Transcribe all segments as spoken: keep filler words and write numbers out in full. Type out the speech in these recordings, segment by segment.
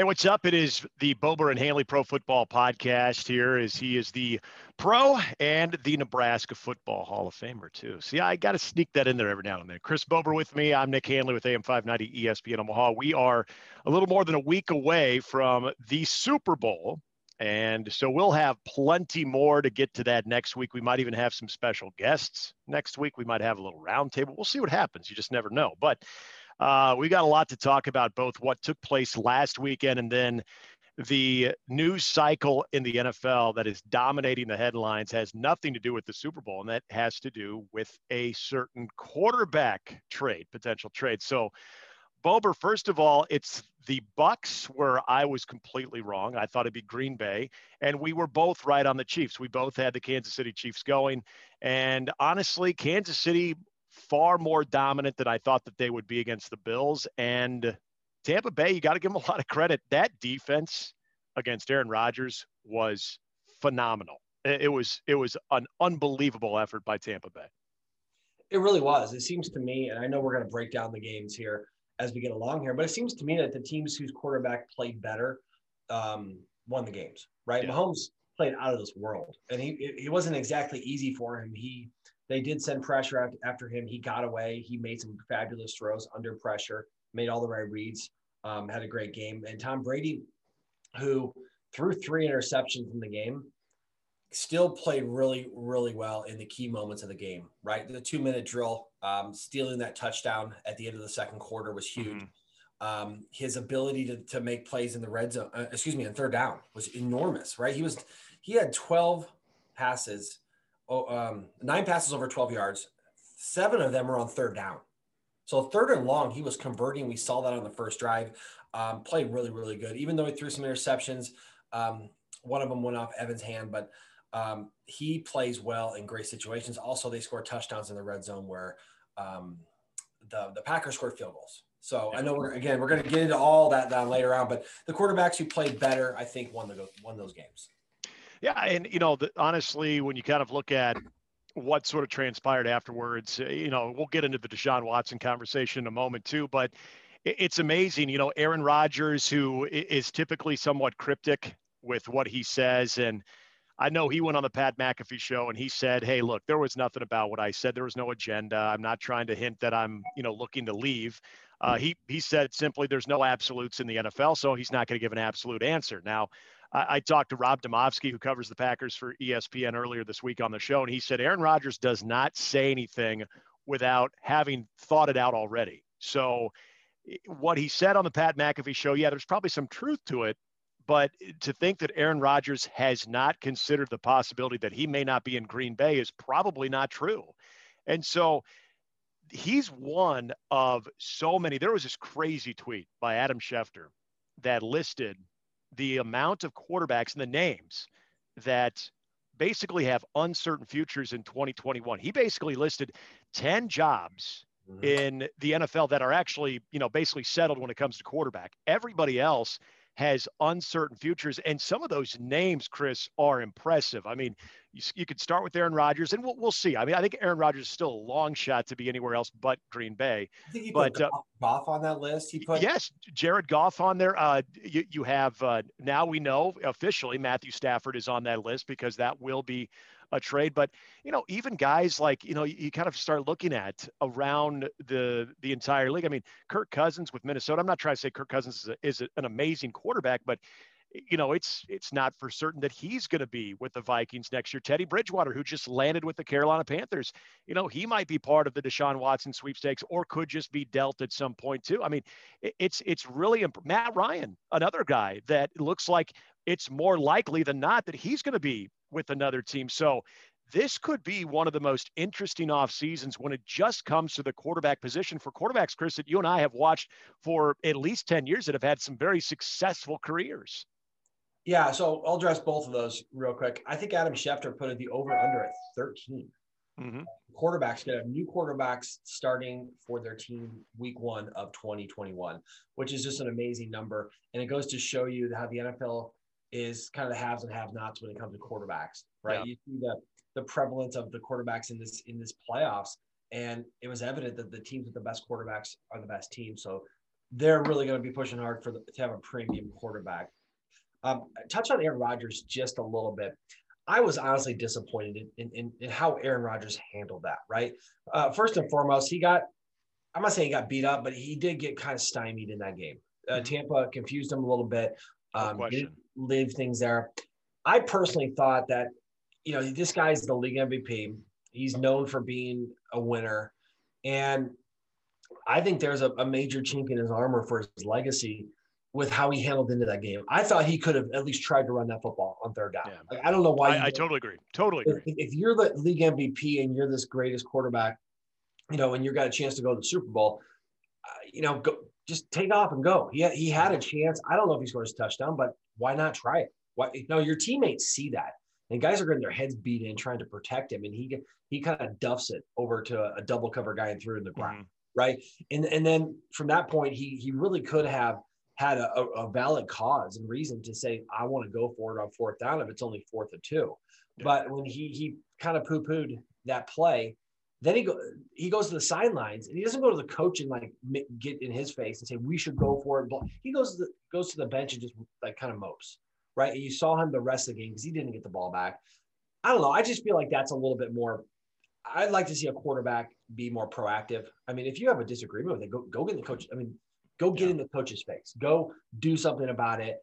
Hey, what's up? It is the Bober and Hanley Pro Football Podcast here, as he is the Pro and the Nebraska Football Hall of Famer, too. See, I got to sneak that in there every now and then. Chris Bober with me. I'm Nick Hanley with A M five ninety E S P N Omaha. We are a little more than a week away from the Super Bowl, and so we'll have plenty more to get to that next week. We might even have some special guests next week. We might have a little roundtable. We'll see what happens. You just never know. But Uh, we got a lot to talk about, both what took place last weekend and then the news cycle in the N F L that is dominating the headlines has nothing to do with the Super Bowl, and that has to do with a certain quarterback trade, potential trade. So, Bober, first of all, it's the Bucs where I was completely wrong. I thought it'd be Green Bay, and we were both right on the Chiefs. We both had the Kansas City Chiefs going, and honestly, Kansas City – far more dominant than I thought that they would be against the Bills. And Tampa Bay, you got to give them a lot of credit. That defense against Aaron Rodgers was phenomenal. It was, it was an unbelievable effort by Tampa Bay. It really was. It seems to me, and I know we're going to break down the games here as we get along here, but it seems to me that the teams whose quarterback played better um, won the games, right? Yeah. Mahomes played out of this world, and he, it, it wasn't exactly easy for him. He, They did send pressure after him. He got away. He made some fabulous throws under pressure, made all the right reads, um, had a great game. And Tom Brady, who threw three interceptions in the game, still played really, really well in the key moments of the game, right? The two-minute drill, um, stealing that touchdown at the end of the second quarter was huge. Mm-hmm. Um, his ability to, to make plays in the red zone, uh, excuse me, on third down was enormous, right? He was he had twelve passes. Oh, um, nine passes over twelve yards. Seven of them were on third down. So third and long, he was converting. We saw that on the first drive. Um, played really, really good. Even though he threw some interceptions, um, one of them went off Evans' hand, but um, he plays well in great situations. Also, they scored touchdowns in the red zone where um, the, the Packers scored field goals. So I know, we're, again, we're going to get into all that down later on, but the quarterbacks who played better, I think, won, the, won those games. Yeah, and, you know, the, honestly, when you kind of look at what sort of transpired afterwards, you know, we'll get into the Deshaun Watson conversation in a moment, too, but it, it's amazing. You know, Aaron Rodgers, who is typically somewhat cryptic with what he says, and I know he went on the Pat McAfee show and he said, hey, look, there was nothing about what I said. There was no agenda. I'm not trying to hint that I'm, you know, looking to leave. Uh, he, he said simply there's no absolutes in the N F L, so he's not going to give an absolute answer. Now, I talked to Rob Demovsky, who covers the Packers for E S P N, earlier this week on the show, and he said Aaron Rodgers does not say anything without having thought it out already. So what he said on the Pat McAfee show, yeah, there's probably some truth to it, but to think that Aaron Rodgers has not considered the possibility that he may not be in Green Bay is probably not true. And so he's one of so many. There was this crazy tweet by Adam Schefter that listed the amount of quarterbacks and the names that basically have uncertain futures in twenty twenty-one. He basically listed ten jobs mm-hmm. in the N F L that are actually, you know, basically settled when it comes to quarterback. Everybody else has uncertain futures. And some of those names, Chris, are impressive. I mean, you, you could start with Aaron Rodgers, and we'll, we'll see. I mean, I think Aaron Rodgers is still a long shot to be anywhere else but Green Bay. I think he but, put uh, Goff on that list. He put Yes, Jared Goff on there. Uh, you, you have, uh, now we know officially Matthew Stafford is on that list because that will be a trade. But, you know, even guys like, you know, you, you kind of start looking at around the the entire league. I mean, Kirk Cousins with Minnesota. I'm not trying to say Kirk Cousins is, a, is a, an amazing quarterback, but, you know, it's it's not for certain that he's going to be with the Vikings next year. Teddy Bridgewater, who just landed with the Carolina Panthers, you know, he might be part of the Deshaun Watson sweepstakes or could just be dealt at some point, too. I mean, it's it's really imp- – Matt Ryan, another guy that looks like it's more likely than not that he's going to be with another team. So this could be one of the most interesting off seasons when it just comes to the quarterback position for quarterbacks, Chris, that you and I have watched for at least ten years that have had some very successful careers. Yeah. So I'll address both of those real quick. I think Adam Schefter put the over under at thirteen. Mm-hmm. Quarterbacks get new quarterbacks starting for their team week one of twenty twenty-one, which is just an amazing number. And it goes to show you how the N F L is kind of the haves and have-nots when it comes to quarterbacks, right? Yeah. You see the the prevalence of the quarterbacks in this in this playoffs, and it was evident that the teams with the best quarterbacks are the best teams. So they're really going to be pushing hard for the, to have a premium quarterback. Um, touch on Aaron Rodgers just a little bit. I was honestly disappointed in, in, in how Aaron Rodgers handled that, right? Uh, first and foremost, he got, I'm not saying he got beat up, but he did get kind of stymied in that game. Uh, Tampa confused him a little bit, um, didn't leave things there. I personally thought that, you know, this guy's the league M V P. He's known for being a winner. And I think there's a, a major chink in his armor for his legacy with how he handled into that game. I thought he could have at least tried to run that football on third down. Yeah. Like, I don't know why. I, I totally agree. Totally agree. If, if you're the league M V P and you're this greatest quarterback, you know, and you got a chance to go to the Super Bowl, uh, you know, go, just take off and go. He, he had a chance. I don't know if he scores a touchdown, but why not try it? Why, you know, your teammates see that. And guys are getting their heads beat in trying to protect him. And he he kind of duffs it over to a, a double cover guy and threw it in the ground, mm-hmm. right? And and then from that point, he he really could have had a, a valid cause and reason to say, I want to go for it on fourth down if it's only fourth and two. Yeah. But when he he kind of poo-pooed that play, then he, go, he goes to the sidelines and he doesn't go to the coach and like get in his face and say, we should go for it. He goes to the, goes to the bench and just like kind of mopes. Right. And you saw him the rest of the game because he didn't get the ball back. I don't know. I just feel like that's a little bit more. I'd like to see a quarterback be more proactive. I mean, if you have a disagreement with it, go, go get the coach. I mean, go get yeah. in the coach's face. Go do something about it.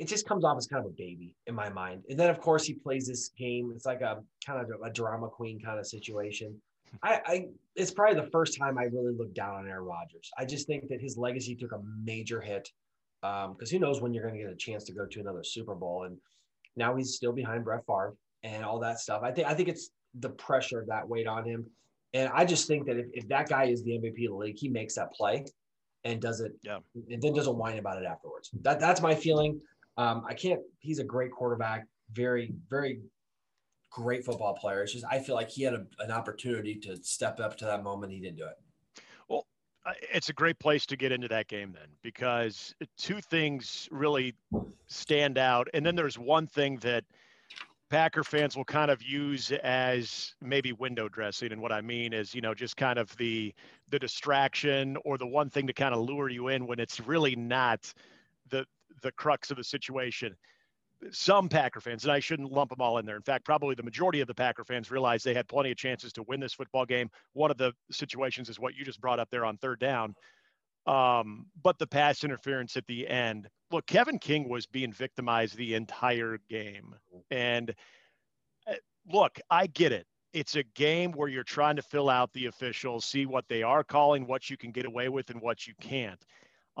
It just comes off as kind of a baby in my mind. And then, of course, he plays this game. It's like a kind of a drama queen kind of situation. I, I it's probably the first time I really looked down on Aaron Rodgers. I just think that his legacy took a major hit. Um, because who knows when you're going to get a chance to go to another Super Bowl, and now he's still behind Brett Favre and all that stuff. I think I think it's the pressure of that weight on him, and I just think that if, if that guy is the M V P of the league, he makes that play and does it, yeah. and then doesn't whine about it afterwards. That that's my feeling. Um, I can't. He's a great quarterback, very very great football player. It's just I feel like he had a, an opportunity to step up to that moment. He didn't do it. It's a great place to get into that game then, because two things really stand out. And then there's one thing that Packer fans will kind of use as maybe window dressing. And what I mean is, you know, just kind of the, the distraction or the one thing to kind of lure you in when it's really not the, the crux of the situation. Some Packer fans, and I shouldn't lump them all in there. In fact, probably the majority of the Packer fans realize they had plenty of chances to win this football game. One of the situations is what you just brought up there on third down. Um, but the pass interference at the end, look, Kevin King was being victimized the entire game. And look, I get it. It's a game where you're trying to fill out the officials, see what they are calling, what you can get away with and what you can't.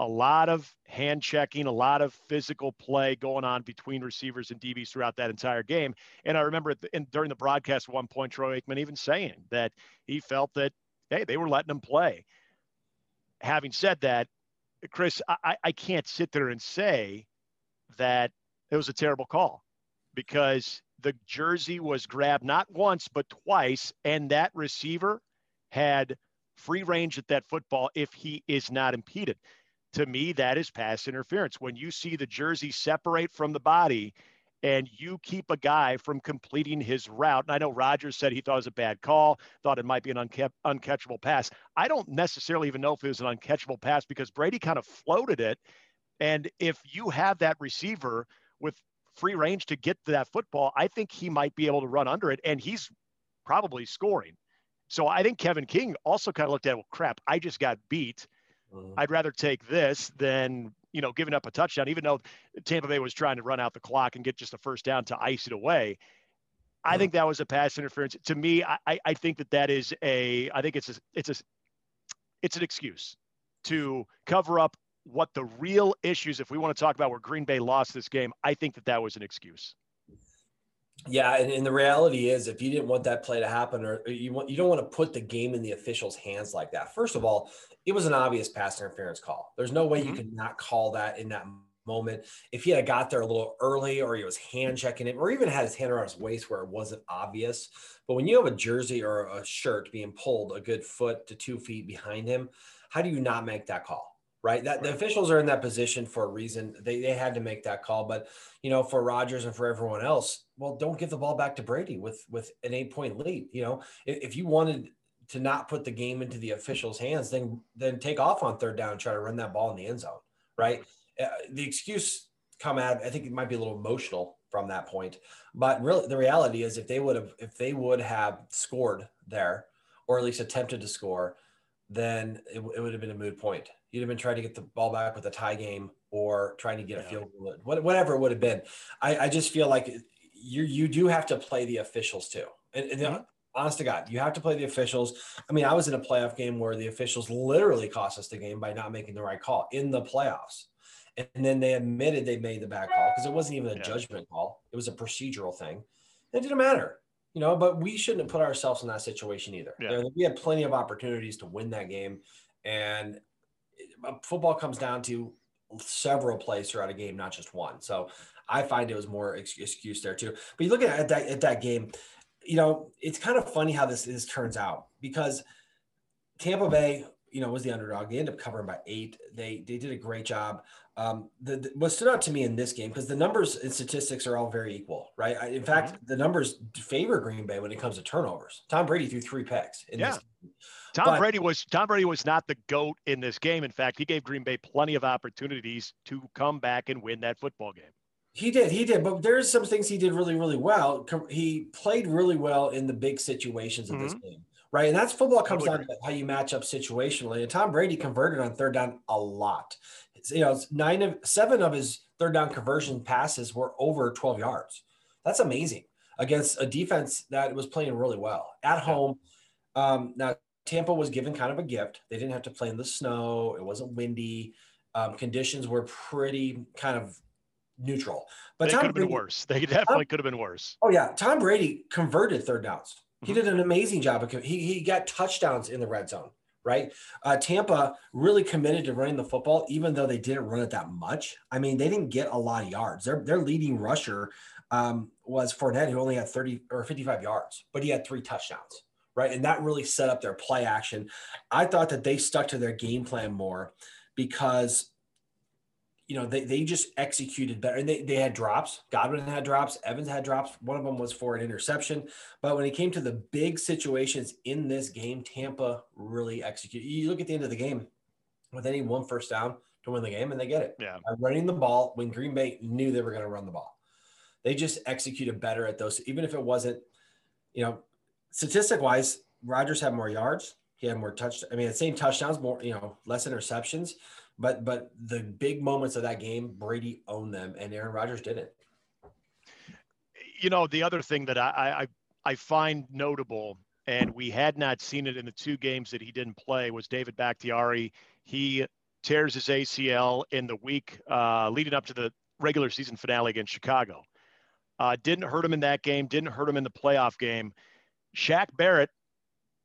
A lot of hand checking, a lot of physical play going on between receivers and D Bs throughout that entire game. And I remember at the, in, during the broadcast at one point, Troy Aikman even saying that he felt that, hey, they were letting him play. Having said that, Chris, I, I can't sit there and say that it was a terrible call because the jersey was grabbed not once but twice, and that receiver had free range at that football if he is not impeded. To me, that is pass interference. When you see the jersey separate from the body and you keep a guy from completing his route, and I know Rodgers said he thought it was a bad call, thought it might be an unca- uncatchable pass. I don't necessarily even know if it was an uncatchable pass because Brady kind of floated it. And if you have that receiver with free range to get to that football, I think he might be able to run under it, and he's probably scoring. So I think Kevin King also kind of looked at, well, crap, I just got beat. I'd rather take this than, you know, giving up a touchdown, even though Tampa Bay was trying to run out the clock and get just a first down to ice it away. I mm-hmm. think that was a pass interference. To me, I, I think that that is a, I think it's a, it's a, it's an excuse to cover up what the real issues, if we want to talk about where Green Bay lost this game, I think that that was an excuse. Yeah. And, and the reality is if you didn't want that play to happen or you want, you don't want to put the game in the officials' hands like that. First of all, it was an obvious pass interference call. There's no way you could not call that in that moment. If he had got there a little early or he was hand checking it or even had his hand around his waist where it wasn't obvious. But when you have a jersey or a shirt being pulled a good foot to two feet behind him, how do you not make that call? Right. That the officials are in that position for a reason. They they had to make that call. But, you know, for Rodgers and for everyone else, well, don't give the ball back to Brady with with an eight point lead. You know, if, if you wanted to not put the game into the officials' hands, then then take off on third down and try to run that ball in the end zone, right? Uh, the excuse come out, I think it might be a little emotional from that point, but really the reality is if they would have if they would have scored there, or at least attempted to score, then it, it would have been a moot point. You'd have been trying to get the ball back with a tie game or trying to get yeah. a field goal, whatever it would have been. I, I just feel like you you do have to play the officials too. And, and mm-hmm. honest to God, you have to play the officials. I mean, I was in a playoff game where the officials literally cost us the game by not making the right call in the playoffs. And then they admitted they made the bad call because it wasn't even a yeah. judgment call. It was a procedural thing. It didn't matter. You know, but we shouldn't have put ourselves in that situation either. Yeah. There, we had plenty of opportunities to win that game. And football comes down to several plays throughout a game, not just one. So I find it was more excuse there too. But you look at that, at that game, you know, it's kind of funny how this, this turns out because Tampa Bay, you know, was the underdog. They ended up covering by eight. They they did a great job. Um, the, the, what stood out to me in this game, because the numbers and statistics are all very equal, right? I, in mm-hmm. fact, the numbers favor Green Bay when it comes to turnovers. Tom Brady threw three picks in yeah. this game. Tom but, Brady was Tom Brady was not the GOAT in this game. In fact, he gave Green Bay plenty of opportunities to come back and win that football game. He did, he did. But there's some things he did really, really well. He played really well in the big situations of mm-hmm. this game. Right. And that's football comes down to how you match up situationally. And Tom Brady converted on third down a lot. You know, nine of seven of his third down conversion passes were over twelve yards. That's amazing against a defense that was playing really well at home. Um, now, Tampa was given kind of a gift. They didn't have to play in the snow. It wasn't windy. Um, conditions were pretty kind of neutral. But they Tom could have Brady, been worse. They definitely Tom, could have been worse. Oh, yeah. Tom Brady converted third downs. He did an amazing job. Of, he he got touchdowns in the red zone, right? Uh, Tampa really committed to running the football, even though they didn't run it that much. I mean, they didn't get a lot of yards. Their their leading rusher um, was Fournette, who only had thirty or fifty-five yards, but he had three touchdowns, right? And that really set up their play action. I thought that they stuck to their game plan more because, you know, they, they just executed better. And they, they had drops. Godwin had drops. Evans had drops. One of them was for an interception. But when it came to the big situations in this game, Tampa really executed. You look at the end of the game, well, they need one first down to win the game, and they get it. Yeah. By running the ball when Green Bay knew they were going to run the ball. They just executed better at those. Even if it wasn't, you know, statistic-wise, Rodgers had more yards. He had more touchdowns. I mean, the same touchdowns, more, you know, less interceptions. But but the big moments of that game, Brady owned them, and Aaron Rodgers didn't. You know, the other thing that I, I I find notable, and we had not seen it in the two games that he didn't play, was David Bakhtiari. He tears his A C L in the week uh, leading up to the regular season finale against Chicago. Uh, didn't hurt him in that game. Didn't hurt him in the playoff game. Shaq Barrett,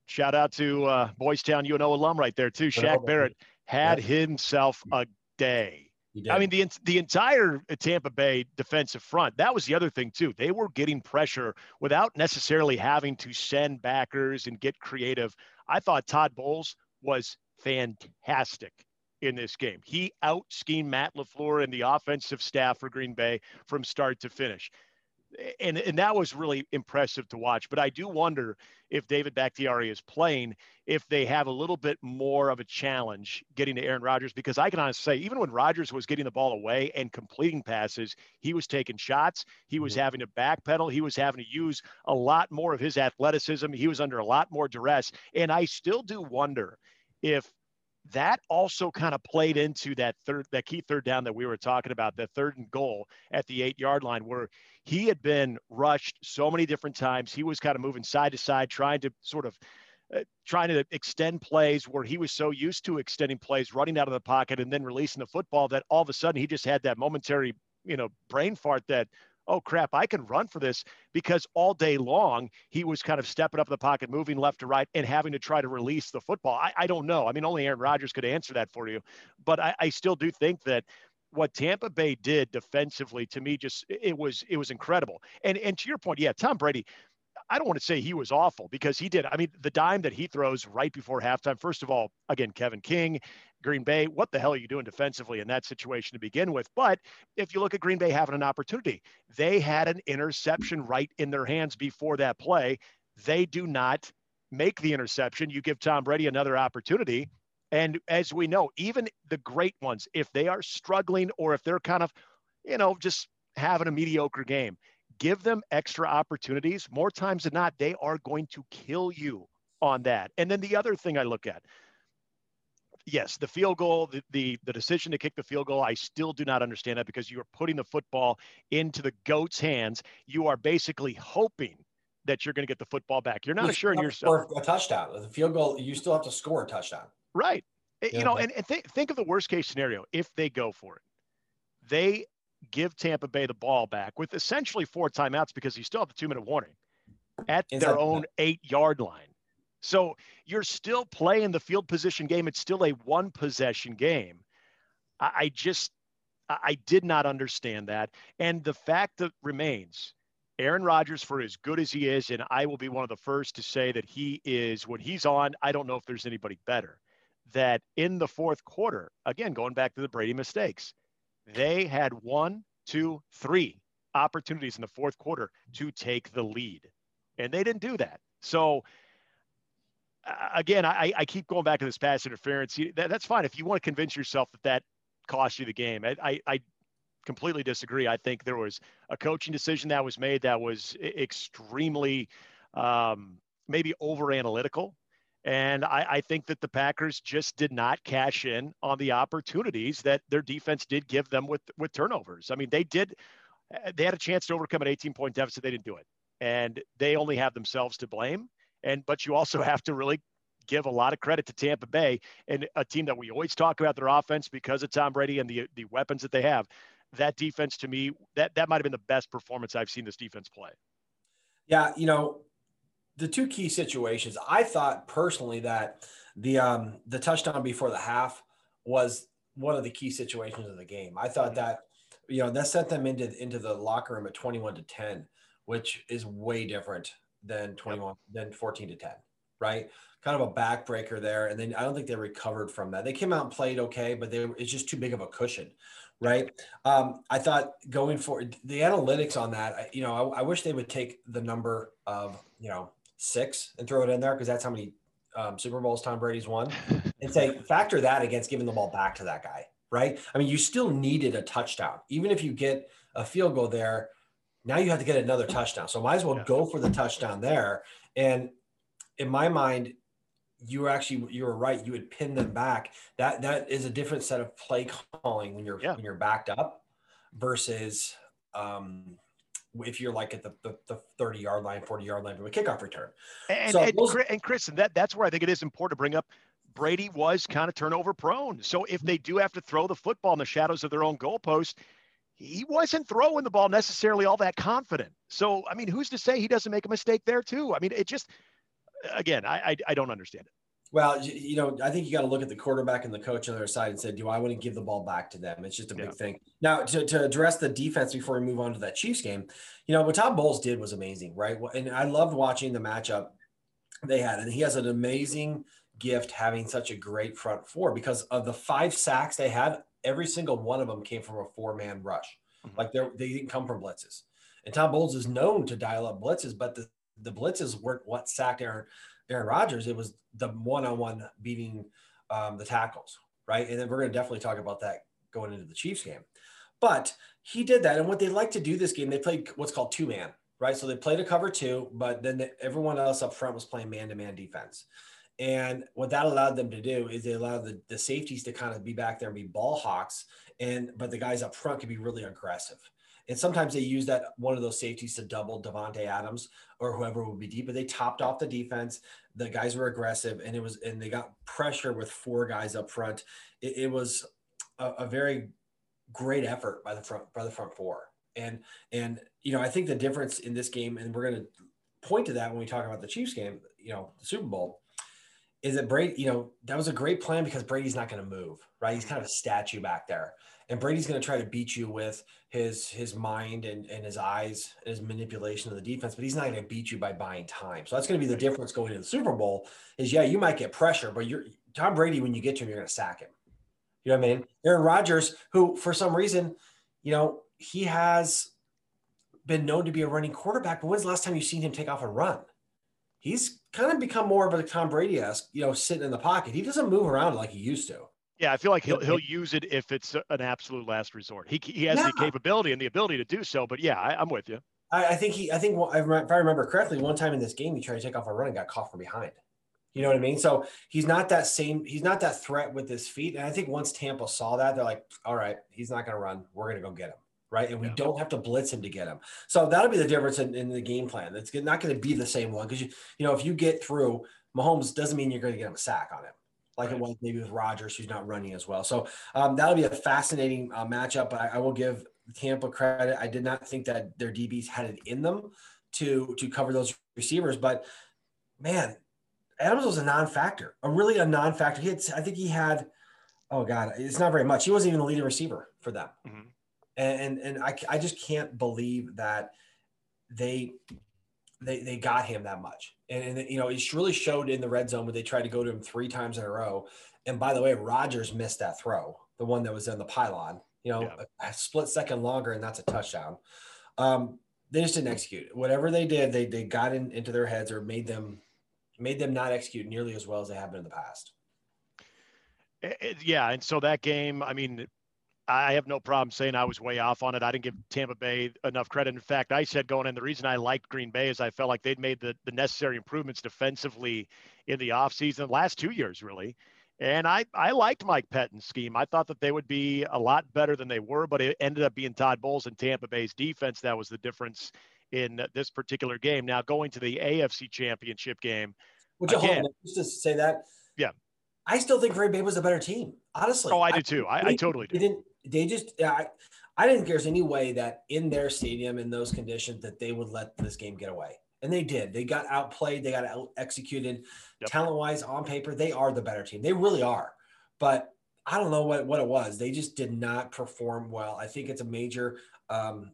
shout out to uh, Boystown U N O alum right there too, Shaq Barrett. Had himself a day. I mean, the the entire Tampa Bay defensive front, that was the other thing too. They were getting pressure without necessarily having to send backers and get creative. I thought Todd Bowles was fantastic in this game. He out-schemed Matt LaFleur and the offensive staff for Green Bay from start to finish. And, and that was really impressive to watch. But I do wonder if David Bakhtiari is playing, if they have a little bit more of a challenge getting to Aaron Rodgers, because I can honestly say, even when Rodgers was getting the ball away and completing passes, he was taking shots. He was having to backpedal. He was having to use a lot more of his athleticism. He was under a lot more duress. And I still do wonder if that also kind of played into that third, that key third down that we were talking about, the third and goal at the eight yard line, where he had been rushed so many different times. He was kind of moving side to side, trying to sort of uh, trying to extend plays where he was so used to extending plays, running out of the pocket and then releasing the football, that all of a sudden he just had that momentary, you know, brain fart that, oh crap, I can run for this, because all day long he was kind of stepping up the pocket, moving left to right and having to try to release the football. I, I don't know. I mean, only Aaron Rodgers could answer that for you, but I, I still do think that what Tampa Bay did defensively, to me, just, it was, it was incredible. And, and to your point, yeah, Tom Brady, I don't want to say he was awful, because he did. I mean, the dime that he throws right before halftime, first of all, again, Kevin King, Green Bay, what the hell are you doing defensively in that situation to begin with? But if you look at Green Bay having an opportunity, they had an interception right in their hands before that play. They do not make the interception, you give Tom Brady another opportunity. And as we know, even the great ones, if they are struggling or if they're kind of, you know, just having a mediocre game, give them extra opportunities. More times than not, they are going to kill you on that. And then the other thing I look at, yes, the field goal, the, the, the decision to kick the field goal, I still do not understand that because you are putting the football into the GOAT's hands. You are basically hoping that you're going to get the football back. You're not you assuring yourself. A touchdown. The field goal, you still have to score a touchdown. Right. Yeah. You know, and, and th- think of the worst case scenario. If they go for it, they give Tampa Bay the ball back with essentially four timeouts because you still have the two minute warning at Inside their own eight yard line. So you're still playing the field position game. It's still a one possession game. I, I just, I, I did not understand that. And the fact that remains, Aaron Rodgers, for as good as he is, and I will be one of the first to say that he is, when he's on, I don't know if there's anybody better, that in the fourth quarter, again, going back to the Brady mistakes, they had one, two, three opportunities in the fourth quarter to take the lead. And they didn't do that. So uh, again, I, I keep going back to this pass interference. That, that's fine. If you want to convince yourself that that cost you the game, I, I, I completely disagree. I think there was a coaching decision that was made that was extremely um, maybe over analytical. And I, I think that the Packers just did not cash in on the opportunities that their defense did give them with, with turnovers. I mean, they did, they had a chance to overcome an eighteen point deficit. They didn't do it. And they only have themselves to blame. And, but you also have to really give a lot of credit to Tampa Bay, and a team that we always talk about their offense because of Tom Brady and the, the weapons that they have. That defense, to me, that, that might've been the best performance I've seen this defense play. Yeah. You know, the two key situations, I thought personally that the um, the touchdown before the half was one of the key situations of the game. I thought that, you know, that sent them into into the locker room at twenty-one to ten, which is way different than twenty-one, yep. than fourteen to ten, right? Kind of a backbreaker there, and then I don't think they recovered from that. They came out and played okay, but they it's just too big of a cushion, right? Um, I thought going for the analytics on that, you know, I, I wish they would take the number of, you know, six and throw it in there, because that's how many um, Super Bowls Tom Brady's won, and say factor that against giving the ball back to that guy, right? I mean, you still needed a touchdown. Even if you get a field goal there, now you have to get another touchdown. So might as well yeah. go for the touchdown there. And in my mind, you were actually, you were right. You would pin them back. That that is a different set of play calling when you're yeah. when you're backed up versus um, if you're like at the, the, the thirty-yard line, forty-yard line from a kickoff return. And, so and, those- and Chris, and that, that's where I think it is important to bring up, Brady was kind of turnover prone. So if they do have to throw the football in the shadows of their own goalpost, he wasn't throwing the ball necessarily all that confident. So, I mean, who's to say he doesn't make a mistake there too? I mean, it just, again, I, I, I don't understand it. Well, you know, I think you got to look at the quarterback and the coach on the other side and say, do I want to give the ball back to them? It's just a big yeah. thing. Now, to, to address the defense before we move on to that Chiefs game, you know, what Todd Bowles did was amazing, right? And I loved watching the matchup they had. And he has an amazing gift having such a great front four, because of the five sacks they had, every single one of them came from a four-man rush. Mm-hmm. Like they didn't come from blitzes. And Todd Bowles is known to dial up blitzes, but the, the blitzes weren't what sacked Aaron Aaron Rodgers. It was the one-on-one beating um, the tackles, right? And then we're going to definitely talk about that going into the Chiefs game. But he did that. And what they like to do this game, they played what's called two-man, right? So they played a cover two, but then the, everyone else up front was playing man-to-man defense. And what that allowed them to do is they allowed the, the safeties to kind of be back there and be ball hawks, and but the guys up front could be really aggressive. And sometimes they use that one of those safeties to double Devontae Adams or whoever would be deep, but they topped off the defense. The guys were aggressive, and it was, and they got pressure with four guys up front. It, it was a, a very great effort by the front, by the front four. And, and, you know, I think the difference in this game, and we're going to point to that when we talk about the Chiefs game, you know, the Super Bowl, is that Brady, you know, that was a great plan because Brady's not going to move, right? He's kind of a statue back there. And Brady's going to try to beat you with his his mind and, and his eyes, and his manipulation of the defense, but he's not going to beat you by buying time. So that's going to be the difference going into the Super Bowl is, yeah, you might get pressure, but you're Tom Brady, when you get to him, you're going to sack him. You know what I mean? Aaron Rodgers, who for some reason, you know, he has been known to be a running quarterback, but when's the last time you've seen him take off a run? he's kind of become more of a Tom Brady-esque, you know, sitting in the pocket. He doesn't move around like he used to. Yeah, I feel like he'll he'll use it if it's an absolute last resort. He he has yeah. the capability and the ability to do so. But yeah, I, I'm with you. I, I think he. I think if I remember correctly, one time in this game, he tried to take off a run and got caught from behind. You know what I mean? So he's not that same. He's not that threat with his feet. And I think once Tampa saw that, they're like, all right, he's not going to run. We're going to go get him. Right. And we yeah. don't have to blitz him to get him. So that'll be the difference in, in the game plan. It's not going to be the same one. Cause you, you know, if you get through Mahomes, doesn't mean you're going to get him a sack on him. Like right. it was maybe with Rodgers, who's not running as well. So um, that'll be a fascinating uh, matchup, but I, I will give Tampa credit. I did not think that their D Bs had it in them to, to cover those receivers, but man, Adams was a non-factor, a really a non-factor. He had, I think he had, oh God, it's not very much. He wasn't even the leading receiver for them. Mm-hmm. And, and, and I, I just can't believe that they, they, they got him that much. And, and, you know, it really showed in the red zone when they tried to go to him three times in a row. And by the way, Rodgers missed that throw, the one that was in the pylon, you know, yeah. a, a split second longer, and that's a touchdown. Um, they just didn't execute. Whatever they did, they, they got in, into their heads or made them, made them not execute nearly as well as they have been in the past. Yeah. And so that game, I mean, I have no problem saying I was way off on it. I didn't give Tampa Bay enough credit. In fact, I said going in, the reason I liked Green Bay is I felt like they'd made the, the necessary improvements defensively in the offseason, last two years, really. And I, I liked Mike Pettin's scheme. I thought that they would be a lot better than they were, but it ended up being Todd Bowles and Tampa Bay's defense that was the difference in this particular game. Now, going to the A F C Championship game. Would you again, hold on, just to say that? Yeah. I still think Green Bay was a better team, honestly. Oh, I do too. I, I, I totally do. Didn't, They just, I, I didn't think there's any way that in their stadium, in those conditions, that they would let this game get away. And they did. They got outplayed. They got out executed. Yep. Talent-wise, on paper, they are the better team. They really are. But I don't know what, what it was. They just did not perform well. I think it's a major, um,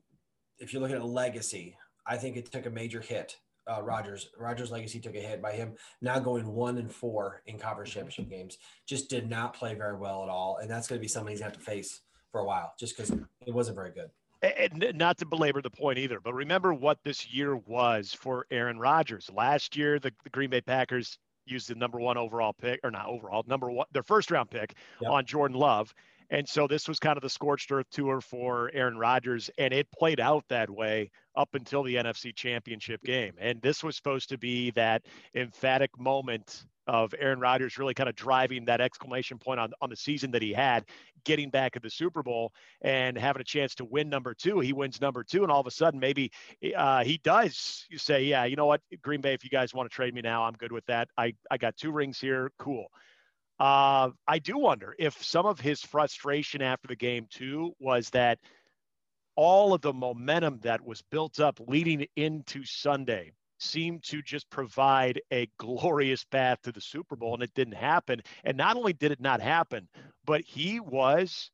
if you're looking at a legacy, I think it took a major hit. Uh, Rodgers, Rodgers' legacy took a hit by him now going one and four in conference championship games. Just did not play very well at all. And that's going to be something he's going to have to face for a while, just because it wasn't very good. And not to belabor the point either, but remember what this year was for Aaron Rodgers. Last year, the, the Green Bay Packers used the number one overall pick, or not overall, number one, their first round pick yep. on Jordan Love. And so this was kind of the scorched earth tour for Aaron Rodgers, and it played out that way up until the N F C Championship game. And this was supposed to be that emphatic moment of Aaron Rodgers really kind of driving that exclamation point on, on the season that he had, getting back at the Super Bowl and having a chance to win number two. He wins number two, and all of a sudden maybe uh, he does you say, yeah, you know what, Green Bay, if you guys want to trade me now, I'm good with that. I, I got two rings here. Cool. Uh, I do wonder if some of his frustration after the game, too, was that all of the momentum that was built up leading into Sunday seemed to just provide a glorious path to the Super Bowl, and it didn't happen. And not only did it not happen, but he was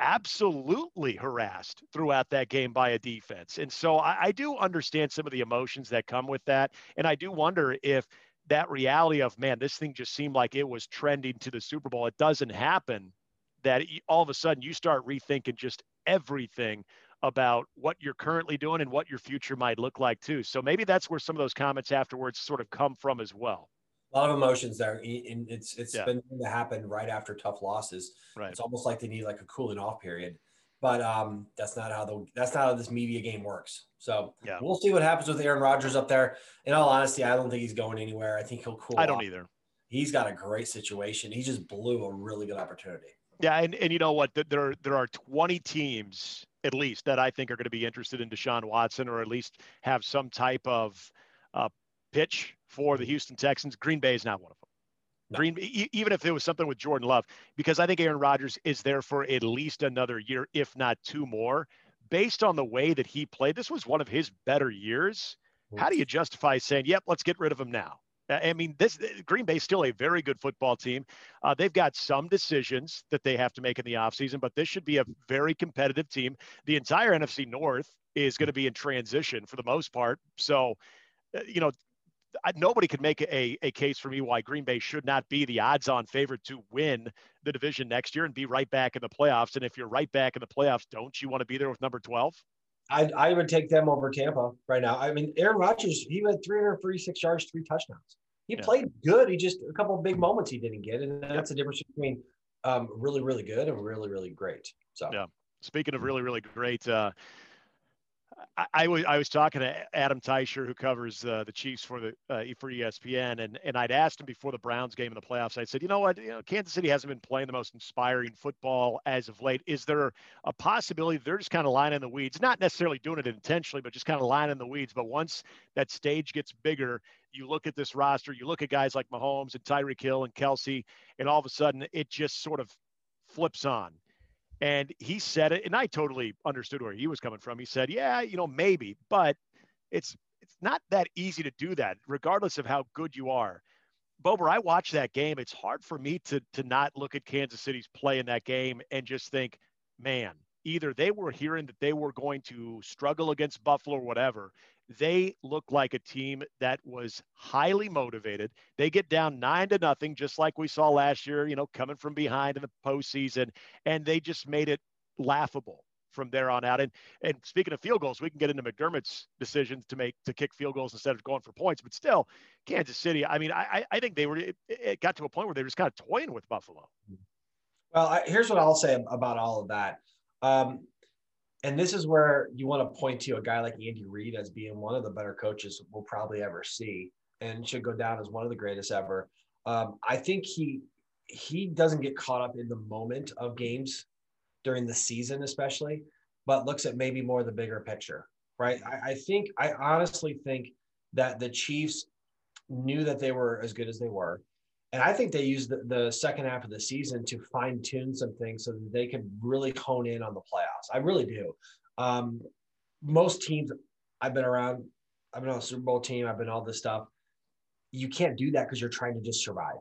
absolutely harassed throughout that game by a defense. And so I, I do understand some of the emotions that come with that. And I do wonder if that reality of, man, this thing just seemed like it was trending to the Super Bowl. It doesn't happen that all of a sudden you start rethinking just everything about what you're currently doing and what your future might look like too. So maybe that's where some of those comments afterwards sort of come from as well. A lot of emotions there. And it's, it's yeah. been to happen right after tough losses. Right. It's almost like they need like a cooling off period, but um, that's not how the, that's not how this media game works. So yeah. we'll see what happens with Aaron Rodgers up there. In all honesty, I don't think he's going anywhere. I think he'll cool I don't off. Either. He's got a great situation. He just blew a really good opportunity. Yeah. And, and you know what, there, there are twenty teams at least that I think are going to be interested in Deshaun Watson, or at least have some type of uh, pitch for the Houston Texans. Green Bay is not one of them. No. Green, e- even if it was something with Jordan Love, because I think Aaron Rodgers is there for at least another year, if not two more, based on the way that he played. This was one of his better years. Mm-hmm. How do you justify saying, yep, let's get rid of him now? I mean, this Green Bay is still a very good football team. Uh, they've got some decisions that they have to make in the offseason, but this should be a very competitive team. The entire N F C North is going to be in transition for the most part. So, you know, I, nobody could make a, a case for me why Green Bay should not be the odds-on favorite to win the division next year and be right back in the playoffs. And if you're right back in the playoffs, don't you want to be there with number twelve? I, I would take them over Tampa right now. I mean, Aaron Rodgers, he had three hundred thirty-six yards, three touchdowns. He yeah. played good. He just, a couple of big moments he didn't get. And that's the difference between um, really, really good and really, really great. So, yeah. Speaking of really, really great, uh, I, I was I was talking to Adam Teicher, who covers uh, the Chiefs for the uh, for E S P N, and and I'd asked him before the Browns game in the playoffs. I said, you know what, you know, Kansas City hasn't been playing the most inspiring football as of late. Is there a possibility they're just kind of lying in the weeds, not necessarily doing it intentionally, but just kind of lying in the weeds? But once that stage gets bigger, you look at this roster, you look at guys like Mahomes and Tyreek Hill and Kelsey, and all of a sudden it just sort of flips on. And he said it, and I totally understood where he was coming from. He said, yeah, you know, maybe, but it's it's not that easy to do that, regardless of how good you are. Bober, I watched that game. It's hard for me to to not look at Kansas City's play in that game and just think, man, either they were hearing that they were going to struggle against Buffalo or whatever. They look like a team that was highly motivated. They get down nine to nothing, just like we saw last year, you know, coming from behind in the postseason, and they just made it laughable from there on out. And and speaking of field goals, we can get into McDermott's decisions to make to kick field goals instead of going for points. But still, Kansas City, I mean, I I think they were it, it got to a point where they were just kind of toying with Buffalo. Well, I, here's what I'll say about all of that. Um, And this is where you want to point to a guy like Andy Reid as being one of the better coaches we'll probably ever see and should go down as one of the greatest ever. Um, I think he he doesn't get caught up in the moment of games during the season especially, but looks at maybe more the bigger picture, right? I, I think – I honestly think that the Chiefs knew that they were as good as they were. And I think they used the, the second half of the season to fine tune some things so that they could really hone in on the playoffs. I really do. Um, most teams I've been around, I've been on a Super Bowl team, I've been all this stuff. You can't do that because you're trying to just survive,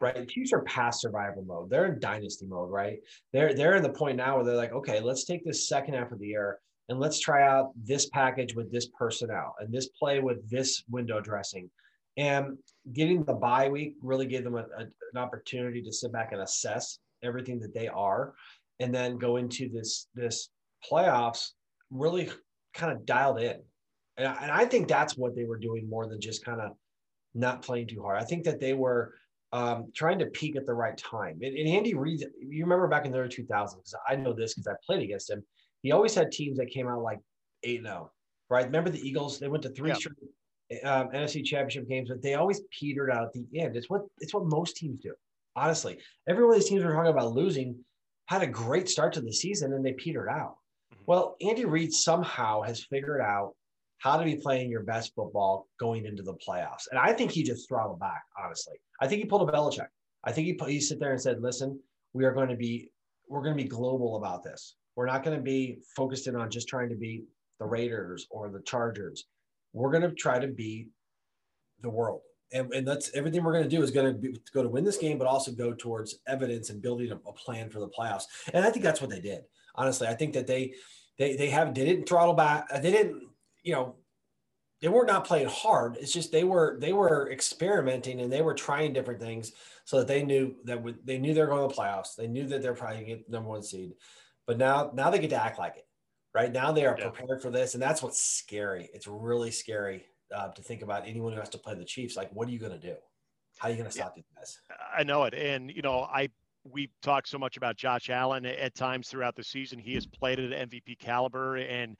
right? The Chiefs are past survival mode. They're in dynasty mode, right? They're, they're in the point now where they're like, okay, let's take this second half of the year and let's try out this package with this personnel and this play with this window dressing. And getting the bye week really gave them a, a, an opportunity to sit back and assess everything that they are, and then go into this this playoffs really kind of dialed in. And I, and I think that's what they were doing more than just kind of not playing too hard. I think that they were um, trying to peak at the right time. And, and Andy Reid, you remember back in the early two thousands, because I know this because I played against him. He always had teams that came out like eight and oh, right? Remember the Eagles? They went to three yeah. straight. Um, N F C Championship games, but they always petered out at the end. It's what it's what most teams do. Honestly, every one of these teams we're talking about losing had a great start to the season and they petered out. Mm-hmm. Well, Andy Reid somehow has figured out how to be playing your best football going into the playoffs, and I think he just throttled back. Honestly, I think he pulled a Belichick. I think he put, he sit there and said, "Listen, we are going to be we're going to be global about this. We're not going to be focused in on just trying to beat the Raiders or the Chargers." We're going to try to be the world. And, and that's everything we're going to do is going to be, go to win this game, but also go towards evidence and building a, a plan for the playoffs. And I think that's what they did. Honestly, I think that they, they, they have, they didn't throttle back. They didn't, you know, they were not playing hard. It's just, they were, they were experimenting and they were trying different things so that they knew that we, they knew they're going to the playoffs. They knew that they're probably going to get number one seed, but now, now they get to act like it. Right now they are yeah. prepared for this, and that's what's scary. It's really scary uh, to think about anyone who has to play the Chiefs. Like, what are you going to do? How are you going to stop yeah. these guys? I know it. And, you know, I we've talked so much about Josh Allen at times throughout the season. He has played at an M V P caliber. And,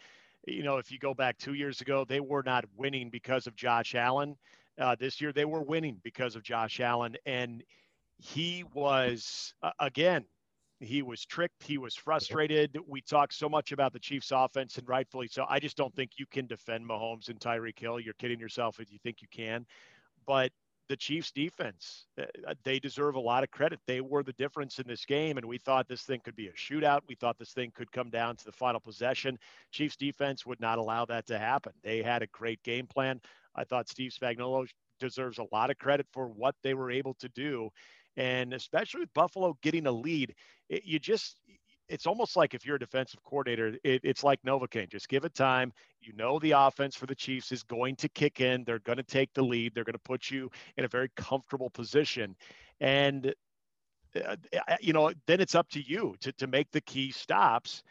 you know, if you go back two years ago, they were not winning because of Josh Allen. Uh, this year they were winning because of Josh Allen. And he was, uh, again, he was tricked. He was frustrated. We talk so much about the Chiefs offense, and rightfully so. I just don't think you can defend Mahomes and Tyreek Hill. You're kidding yourself if you think you can. But the Chiefs defense, they deserve a lot of credit. They were the difference in this game, and we thought this thing could be a shootout. We thought this thing could come down to the final possession. Chiefs defense would not allow that to happen. They had a great game plan. I thought Steve Spagnuolo deserves a lot of credit for what they were able to do. And especially with Buffalo getting a lead, it, you just it's almost like if you're a defensive coordinator, it, it's like Novocaine. Just give it time. You know the offense for the Chiefs is going to kick in. They're going to take the lead. They're going to put you in a very comfortable position. And, uh, you know, then it's up to you to, to make the key stops.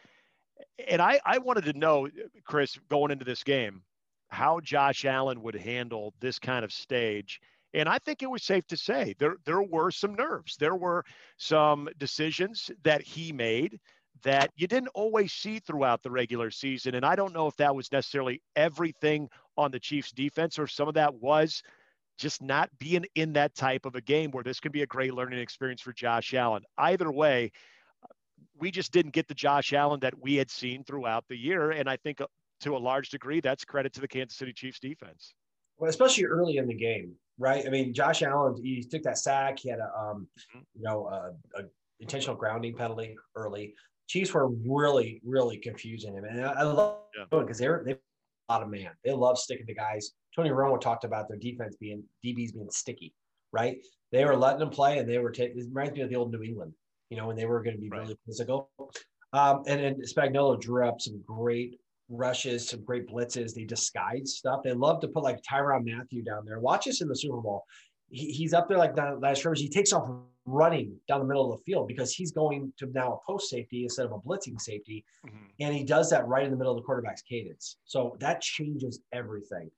And I, I wanted to know, Chris, going into this game, how Josh Allen would handle this kind of stage. And I think it was safe to say there, there were some nerves. There were some decisions that he made that you didn't always see throughout the regular season. And I don't know if that was necessarily everything on the Chiefs defense or if some of that was just not being in that type of a game where this could be a great learning experience for Josh Allen. Either way, we just didn't get the Josh Allen that we had seen throughout the year. And I think to a large degree, that's credit to the Kansas City Chiefs defense. Well, especially early in the game, right? I mean, Josh Allen, he took that sack. He had a, um, you know, a, a intentional grounding penalty early. Chiefs were really, really confusing him. And I, I love yeah. it because they're, they've got a lot of man. They love sticking to guys. Tony Romo talked about their defense being, D Bs being sticky, right? They were letting them play and they were taking, it reminds me of the old New England, you know, when they were going to be right. really physical. Um, and then Spagnuolo drew up some great rushes, some great blitzes. They disguise stuff. They love to put like Tyrann Mathieu down there. Watch this in the Super Bowl. He, he's up there like last year. He takes off running down the middle of the field because he's going to now a post safety instead of a blitzing safety. Mm-hmm. And he does that right in the middle of the quarterback's cadence. So that changes everything.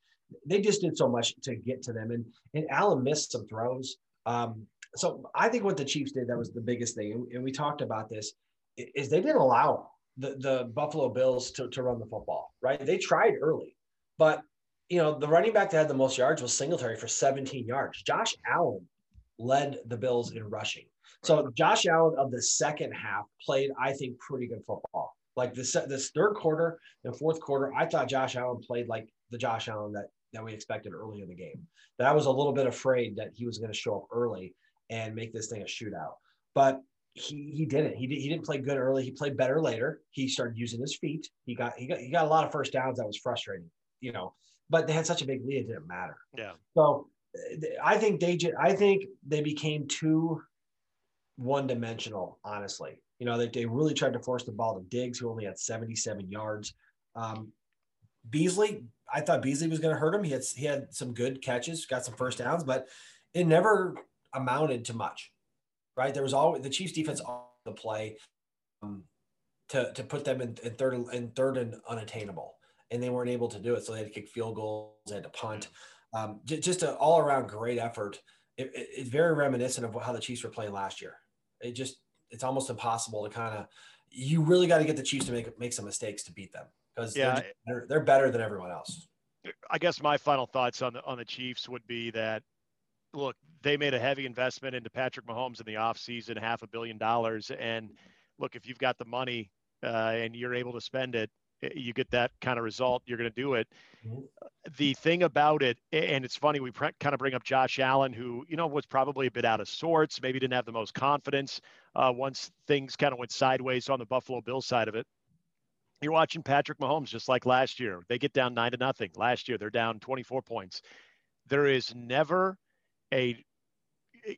They just did so much to get to them. And, and Allen missed some throws. Um, so I think what the Chiefs did, that was the biggest thing. And, and we talked about this, is they didn't allow the, the Buffalo Bills to, to run the football, right? They tried early, but you know, the running back that had the most yards was Singletary for seventeen yards. Josh Allen led the Bills in rushing. So Josh Allen of the second half played, I think, pretty good football. Like this, this third quarter and fourth quarter, I thought Josh Allen played like the Josh Allen that, that we expected early in the game. That I was a little bit afraid that he was going to show up early and make this thing a shootout. But he he didn't. He, did, he didn't play good early. He played better later. He started using his feet. He got he got he got a lot of first downs. That was frustrating, you know. But they had such a big lead, it didn't matter. Yeah. So I think they I think they became too one-dimensional, honestly. You know, they they really tried to force the ball to Diggs, who only had seventy-seven yards. Um, Beasley, I thought Beasley was going to hurt him. He had he had some good catches, got some first downs, but it never amounted to much. Right, there was always the Chiefs' defense on the play um, to to put them in, in third and third and unattainable, and they weren't able to do it. So they had to kick field goals, they had to punt. Um, j- just an all around great effort. It, it, it's very reminiscent of how the Chiefs were playing last year. It just it's almost impossible to kind of you really got to get the Chiefs to make make some mistakes to beat them because yeah, they're, they're they're better than everyone else. I guess my final thoughts on the on the Chiefs would be that. Look, they made a heavy investment into Patrick Mahomes in the offseason, half a billion dollars. And look, if you've got the money uh, and you're able to spend it, you get that kind of result, you're going to do it. Mm-hmm. The thing about it, and it's funny, we pre- kind of bring up Josh Allen, who, you know, was probably a bit out of sorts, maybe didn't have the most confidence uh, once things kind of went sideways on the Buffalo Bills side of it. You're watching Patrick Mahomes just like last year. They get down nine to nothing. Last year, they're down twenty-four points. There is never a,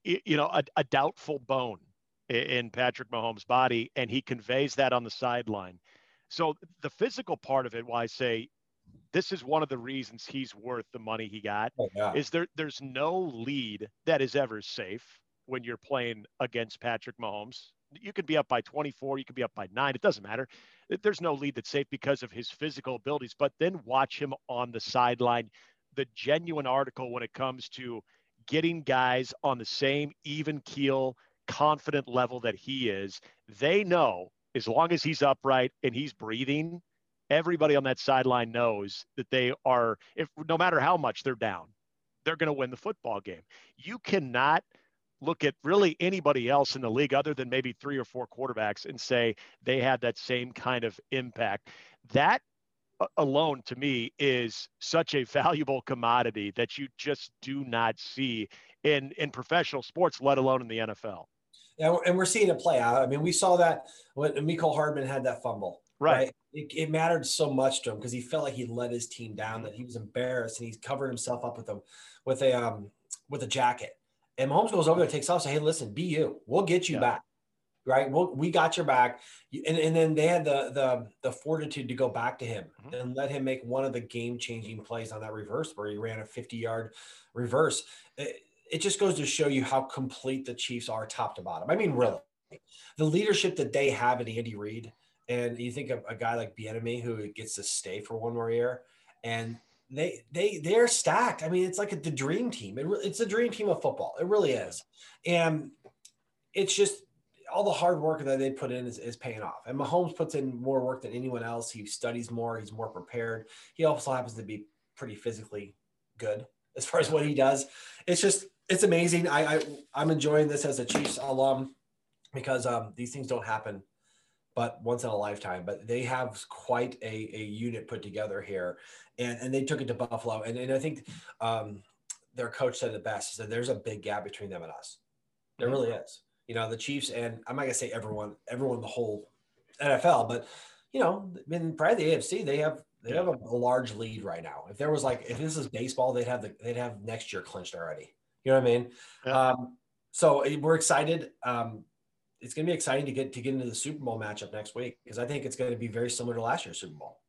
you know, a, a doubtful bone in Patrick Mahomes' body, and he conveys that on the sideline. So the physical part of it, why I say this is one of the reasons he's worth the money he got, oh, yeah. is there there's no lead that is ever safe when you're playing against Patrick Mahomes. You could be up by twenty-four, you could be up by nine, it doesn't matter. There's no lead that's safe because of his physical abilities, but then watch him on the sideline. The genuine article when it comes to getting guys on the same even keel, confident level that he is, they know as long as he's upright and he's breathing, everybody on that sideline knows that they are, if no matter how much they're down, they're going to win the football game. You cannot look at really anybody else in the league other than maybe three or four quarterbacks and say they had that same kind of impact. That alone to me is such a valuable commodity that you just do not see in, in professional sports, let alone in the N F L. Yeah, and we're seeing it play out. I mean, we saw that when Mecole Hardman had that fumble, right? right? It, it mattered so much to him because he felt like he let his team down, that he was embarrassed and he's covered himself up with a, with a, um, with a jacket. And Mahomes goes over there, takes off, say, hey, listen, be you, we'll get you yeah. back. Right. Well, we got your back. And, and then they had the, the, the fortitude to go back to him mm-hmm. and let him make one of the game changing plays on that reverse where he ran a fifty yard reverse. It, it just goes to show you how complete the Chiefs are top to bottom. I mean, really the leadership that they have in Andy Reid And you think of a guy like Bieniemy who gets to stay for one more year, and they they they're stacked. I mean, it's like a, the dream team. It re- it's the dream team of football. It really is. And it's just all the hard work that they put in is, is paying off. And Mahomes puts in more work than anyone else. He studies more. He's more prepared. He also happens to be pretty physically good as far as what he does. It's just it's amazing. I, I I'm enjoying this as a Chiefs alum because um, these things don't happen but once in a lifetime, but they have quite a, a unit put together here, and, and they took it to Buffalo. And, and I think um, their coach said it best. He said, there's a big gap between them and us. There really is, you know, the Chiefs and I'm not gonna say everyone, everyone, the whole N F L, but you know, in probably the A F C, they have, they have a, a large lead right now. If there was like, if this is baseball, they'd have the, they'd have next year clinched already. You know what I mean? Yeah. Um, so we're excited. Um, It's going to be exciting to get to get into the Super Bowl matchup next week because I think it's going to be very similar to last year's Super Bowl.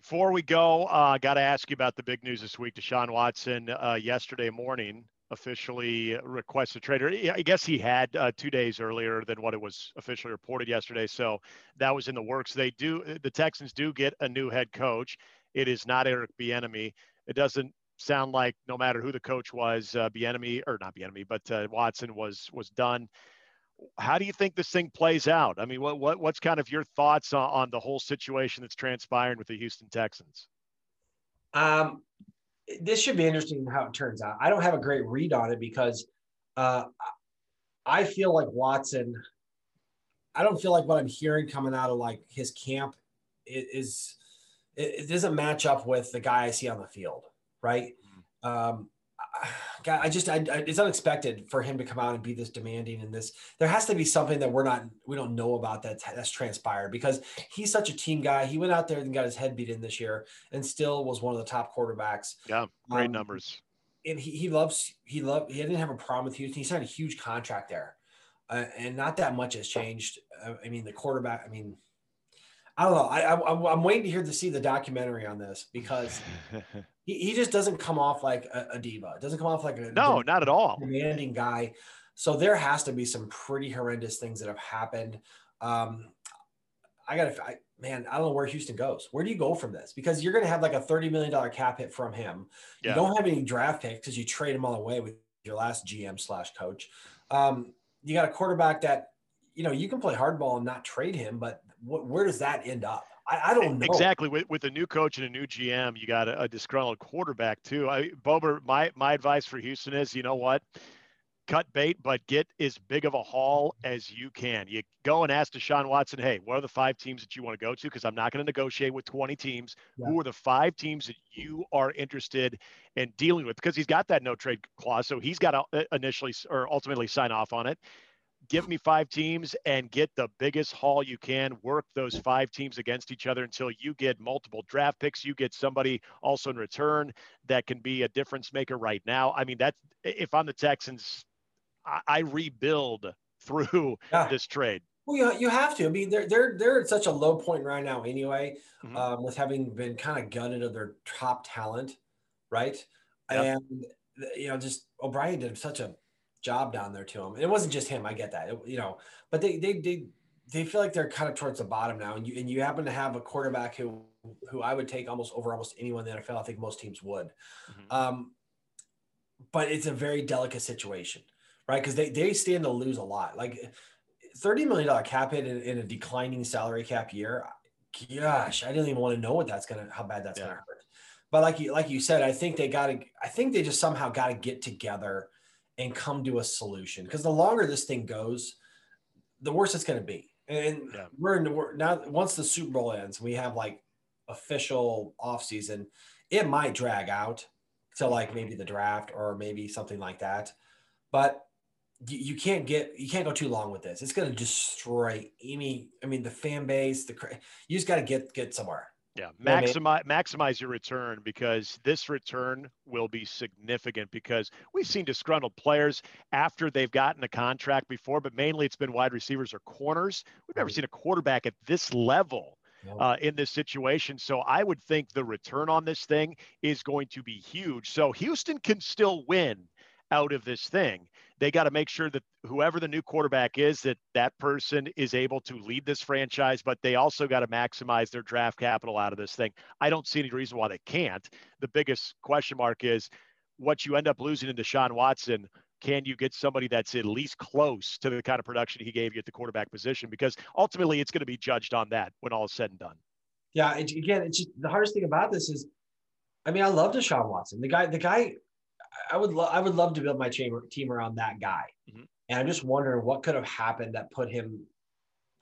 Before we go, I uh, got to ask you about the big news this week. Deshaun Watson uh, yesterday morning officially requested a trade. I guess he had uh, two days earlier than what it was officially reported yesterday. So that was in the works. They do the Texans do get a new head coach. It is not Eric Bieniemy. It doesn't sound like no matter who the coach was, uh, Bieniemy or not Bieniemy, but uh, Watson was was done. How do you think this thing plays out? I mean, what, what what's kind of your thoughts on, on the whole situation that's transpiring with the Houston Texans? Um, this should be interesting how it turns out. I don't have a great read on it because uh, I feel like Watson, I don't feel like what I'm hearing coming out of like his camp is, it, it doesn't match up with the guy I see on the field. Right. Mm-hmm. Um, God, I just, I, I, it's unexpected for him to come out and be this demanding and this, there has to be something that we're not, we don't know about that that's transpired because he's such a team guy. He went out there and got his head beat in this year and still was one of the top quarterbacks. Yeah. Great um, numbers. And he, he loves, he loved, he didn't have a problem with Houston. He signed a huge contract there uh, and not that much has changed. Uh, I mean, the quarterback, I mean, I don't know. I, I, I'm waiting to hear to see the documentary on this because he, he just doesn't come off like a, a diva. It doesn't come off like a no, not at all demanding guy. So there has to be some pretty horrendous things that have happened. Um, I gotta, I, man, I don't know where Houston goes. Where do you go from this? Because you're going to have like a thirty million dollars cap hit from him. Yeah. You don't have any draft picks because you trade him all away with your last G M slash coach. Um, you got a quarterback that, you know, you can play hardball and not trade him, but what, where does that end up? I, I don't know. Exactly. With, with a new coach and a new G M, you got a, a disgruntled quarterback too. I, Bober, my, my advice for Houston is, you know what, cut bait, but get as big of a haul as you can. You go and ask Deshaun Watson, hey, what are the five teams that you want to go to? Cause I'm not going to negotiate with twenty teams. Yeah. Who are the five teams that you are interested in dealing with? Because he's got that no trade clause. So he's got to initially or ultimately sign off on it. Give me five teams and get the biggest haul you can. Work those five teams against each other until you get multiple draft picks. You get somebody also in return that can be a difference maker right now. I mean, that's if I'm the Texans, I, I rebuild through yeah. this trade. Well, you, you have to. I mean, they're, they're, they're at such a low point right now anyway, mm-hmm. um, with having been kind of gutted of their top talent, right? Yep. And, you know, just O'Brien did such a job down there to him. And it wasn't just him. I get that, it, you know, but they, they, they, they feel like they're kind of towards the bottom now. And you, and you happen to have a quarterback who, who I would take almost over almost anyone in the N F L. I think most teams would. Mm-hmm. Um, but it's a very delicate situation, right? Cause they, they stand to lose a lot, like thirty million dollars cap hit in, in a declining salary cap year. Gosh, I didn't even want to know what that's going to, how bad that's yeah. going to hurt. But like you, like you said, I think they got to, I think they just somehow got to get together and come to a solution. Because the longer this thing goes, the worse it's going to be. And yeah. we're in the we're now. Once the Super Bowl ends, we have like official off season. It might drag out to like maybe the draft or maybe something like that. But you, you can't get you can't go too long with this. It's going to destroy any. I mean, the fan base. The you just got to get get somewhere. Yeah, maximize maximize your return because this return will be significant because we've seen disgruntled players after they've gotten a contract before, but mainly it's been wide receivers or corners. We've never seen a quarterback at this level uh, in this situation. So I would think the return on this thing is going to be huge. So Houston can still win out of this thing. They got to make sure that whoever the new quarterback is, that that person is able to lead this franchise, but they also got to maximize their draft capital out of this thing. I don't see any reason why they can't. The biggest question mark is what you end up losing in Deshaun Watson. Can you get somebody that's at least close to the kind of production he gave you at the quarterback position? Because ultimately it's going to be judged on that when all is said and done. Yeah. It, again, it's just, the hardest thing about this is, I mean, I love Deshaun Watson. The guy, the guy, I would love, I would love to build my team, team around that guy. Mm-hmm. And I'm just wondering what could have happened that put him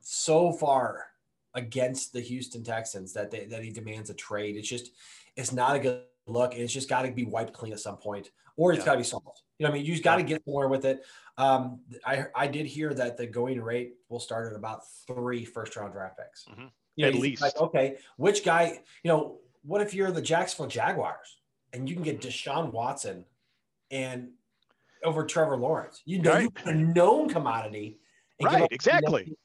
so far against the Houston Texans that they, that he demands a trade. It's just, it's not a good look. And it's just got to be wiped clean at some point, or it's yeah. got to be solved. You know what I mean? You just got to get more with it. Um, I, I did hear that the going rate will start at about three first round draft picks. Mm-hmm. You know, at least. Like, okay. Which guy, you know, what if you're the Jacksonville Jaguars and you can get Deshaun Watson and over Trevor Lawrence, you know, right. you put a known commodity. And right. Exactly. Commodity.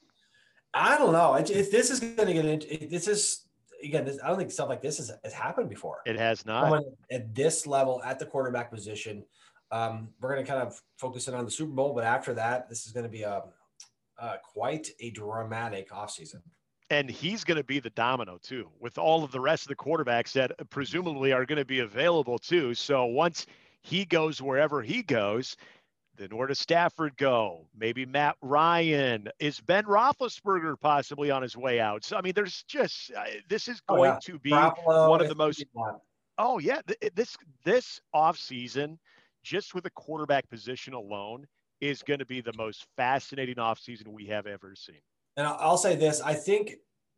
I don't know. It's, it's, this is going to get into, this is, again, this, I don't think stuff like this has, has happened before. It has not. Someone at this level at the quarterback position. Um, we're going to kind of focus in on the Super Bowl, but after that, this is going to be a, uh, quite a dramatic offseason. And he's going to be the domino too, with all of the rest of the quarterbacks that presumably are going to be available too. So once he goes wherever he goes, then where does Stafford go? Maybe Matt Ryan. Is Ben Roethlisberger possibly on his way out? So, I mean, there's just, uh, this is going oh, yeah. to be Garoppolo one of the most, oh yeah, th- this, this offseason, just with the quarterback position alone, is going to be the most fascinating offseason we have ever seen. And I'll say this, I think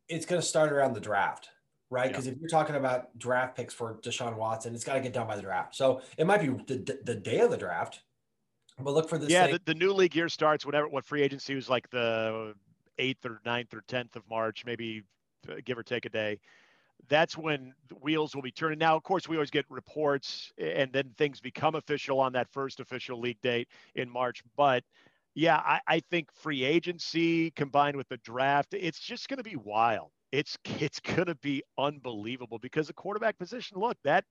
it's going to start around the draft, right? Because yeah. if you're talking about draft picks for Deshaun Watson, it's got to get done by the draft. So it might be the, the day of the draft, but look for this. Yeah, the, the new league year starts whenever, what free agency was like the eighth or ninth or tenth of March, maybe give or take a day. That's when the wheels will be turning. Now, of course, we always get reports and then things become official on that first official league date in March. But yeah, I, I think free agency combined with the draft, it's just going to be wild. It's it's going to be unbelievable because the quarterback position, look, that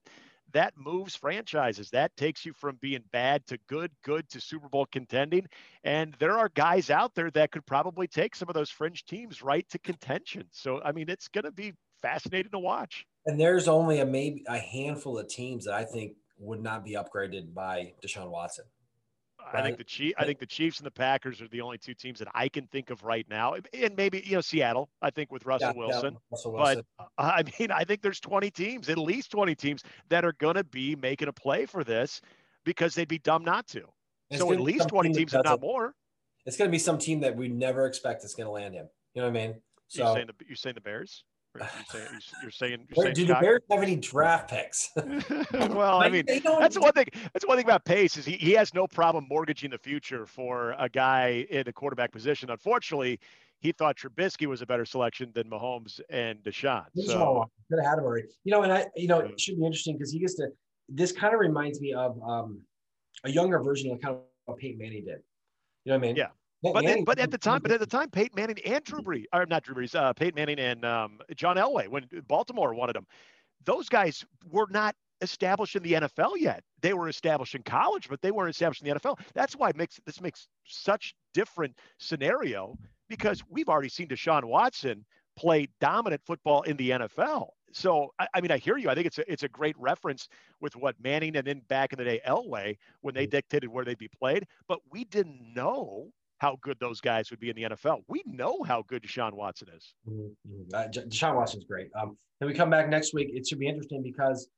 that moves franchises. That takes you from being bad to good, good to Super Bowl contending. And there are guys out there that could probably take some of those fringe teams right to contention. So, I mean, it's going to be fascinating to watch. And there's only a maybe a handful of teams that I think would not be upgraded by Deshaun Watson. Right? I think the Chiefs, I think the Chiefs and the Packers are the only two teams that I can think of right now. And maybe, you know, Seattle, I think with Russell, yeah, Wilson. Yeah, Russell Wilson. But I mean, I think there's twenty teams, at least twenty teams that are going to be making a play for this because they'd be dumb not to. It's so at least twenty teams, if not more. It's going to be some team that we never expect is going to land him. You know what I mean? So you're saying the, you're saying the Bears? You're saying, you're saying, you're Wait, saying do the Bears have any draft picks? Well, I mean, that's one thing. That's one thing about Pace is he, he has no problem mortgaging the future for a guy in the quarterback position. Unfortunately, he thought Trubisky was a better selection than Mahomes and Deshaun. So could have had him already. You know, and I, you know, it should be interesting because he gets to. This kind of reminds me of um, a younger version of kind of what Peyton Manning did. You know what I mean? Yeah. But, Manning, but at the time, but at the time, Peyton Manning and Drew Brees, or not Drew Brees, uh, Peyton Manning and um, John Elway, when Baltimore wanted them, those guys were not established in the N F L yet. They were established in college, but they weren't established in the N F L. That's why it makes, this makes such different scenario, because we've already seen Deshaun Watson play dominant football in the N F L. So, I, I mean, I hear you. I think it's a, it's a great reference with what Manning and then back in the day, Elway, when they dictated where they'd be played. But we didn't know how good those guys would be in the N F L. We know how good Deshaun Watson is. Mm-hmm. Uh, Deshaun Watson's great. Um, then we come back next week. It should be interesting because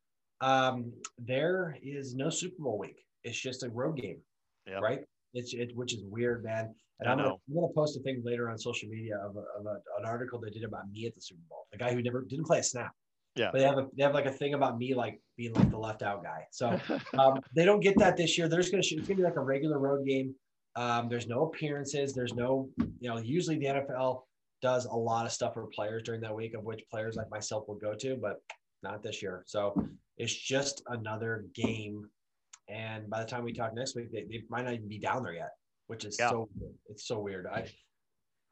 um, there is no Super Bowl week. It's just a road game, yep. right? It's it, which is weird, man. And I I'm going to post a thing later on social media of, a, of a, an article they did about me at the Super Bowl, the guy who never didn't play a snap. Yeah. But they have a, they have like a thing about me, like being like the left out guy. So um, they don't get that this year. They're just going to, it's going to be like a regular road game. Um, there's no appearances. There's no, you know, usually the N F L does a lot of stuff for players during that week, of which players like myself will go to, but not this year. So it's just another game. And by the time we talk next week, they, they might not even be down there yet, which is yeah. so, it's so weird. I,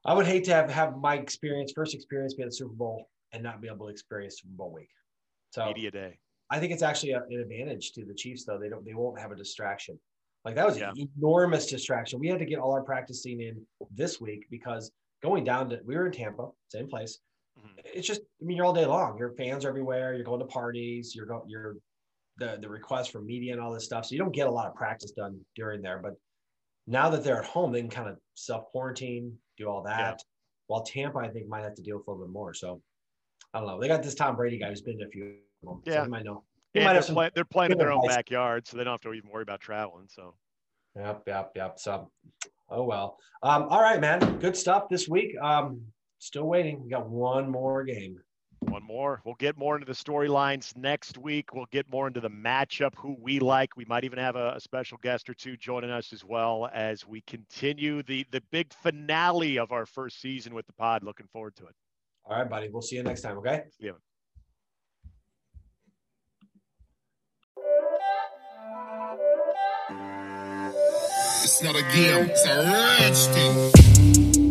I would hate to have, have my experience, first experience being at the Super Bowl and not be able to experience Super Bowl week. So media day. I think it's actually a, an advantage to the Chiefs though. They don't, they won't have a distraction. Like that was yeah. an enormous distraction. We had to get all our practicing in this week because going down to, we were in Tampa, same place. Mm-hmm. It's just, I mean, you're all day long. Your fans are everywhere. You're going to parties. You're going, you're the, the requests from media and all this stuff. So you don't get a lot of practice done during there, but now that they're at home, they can kind of self quarantine, do all that. Yeah. While Tampa, I think, might have to deal with a little bit more. So I don't know. They got this Tom Brady guy who's been to a few of them. Yeah. So they might know. They might they're, have some, play, they're playing in their own backyard, so they don't have to even worry about traveling. So, yep, yep, yep. So, oh well. Um, all right, man. Good stuff this week. Um, still waiting. We got one more game. One more. We'll get more into the storylines next week. We'll get more into the matchup, who we like. We might even have a, a special guest or two joining us as well as we continue the the big finale of our first season with the pod. Looking forward to it. All right, buddy. We'll see you next time. Okay. See you. It's not a game. It's a rich thing.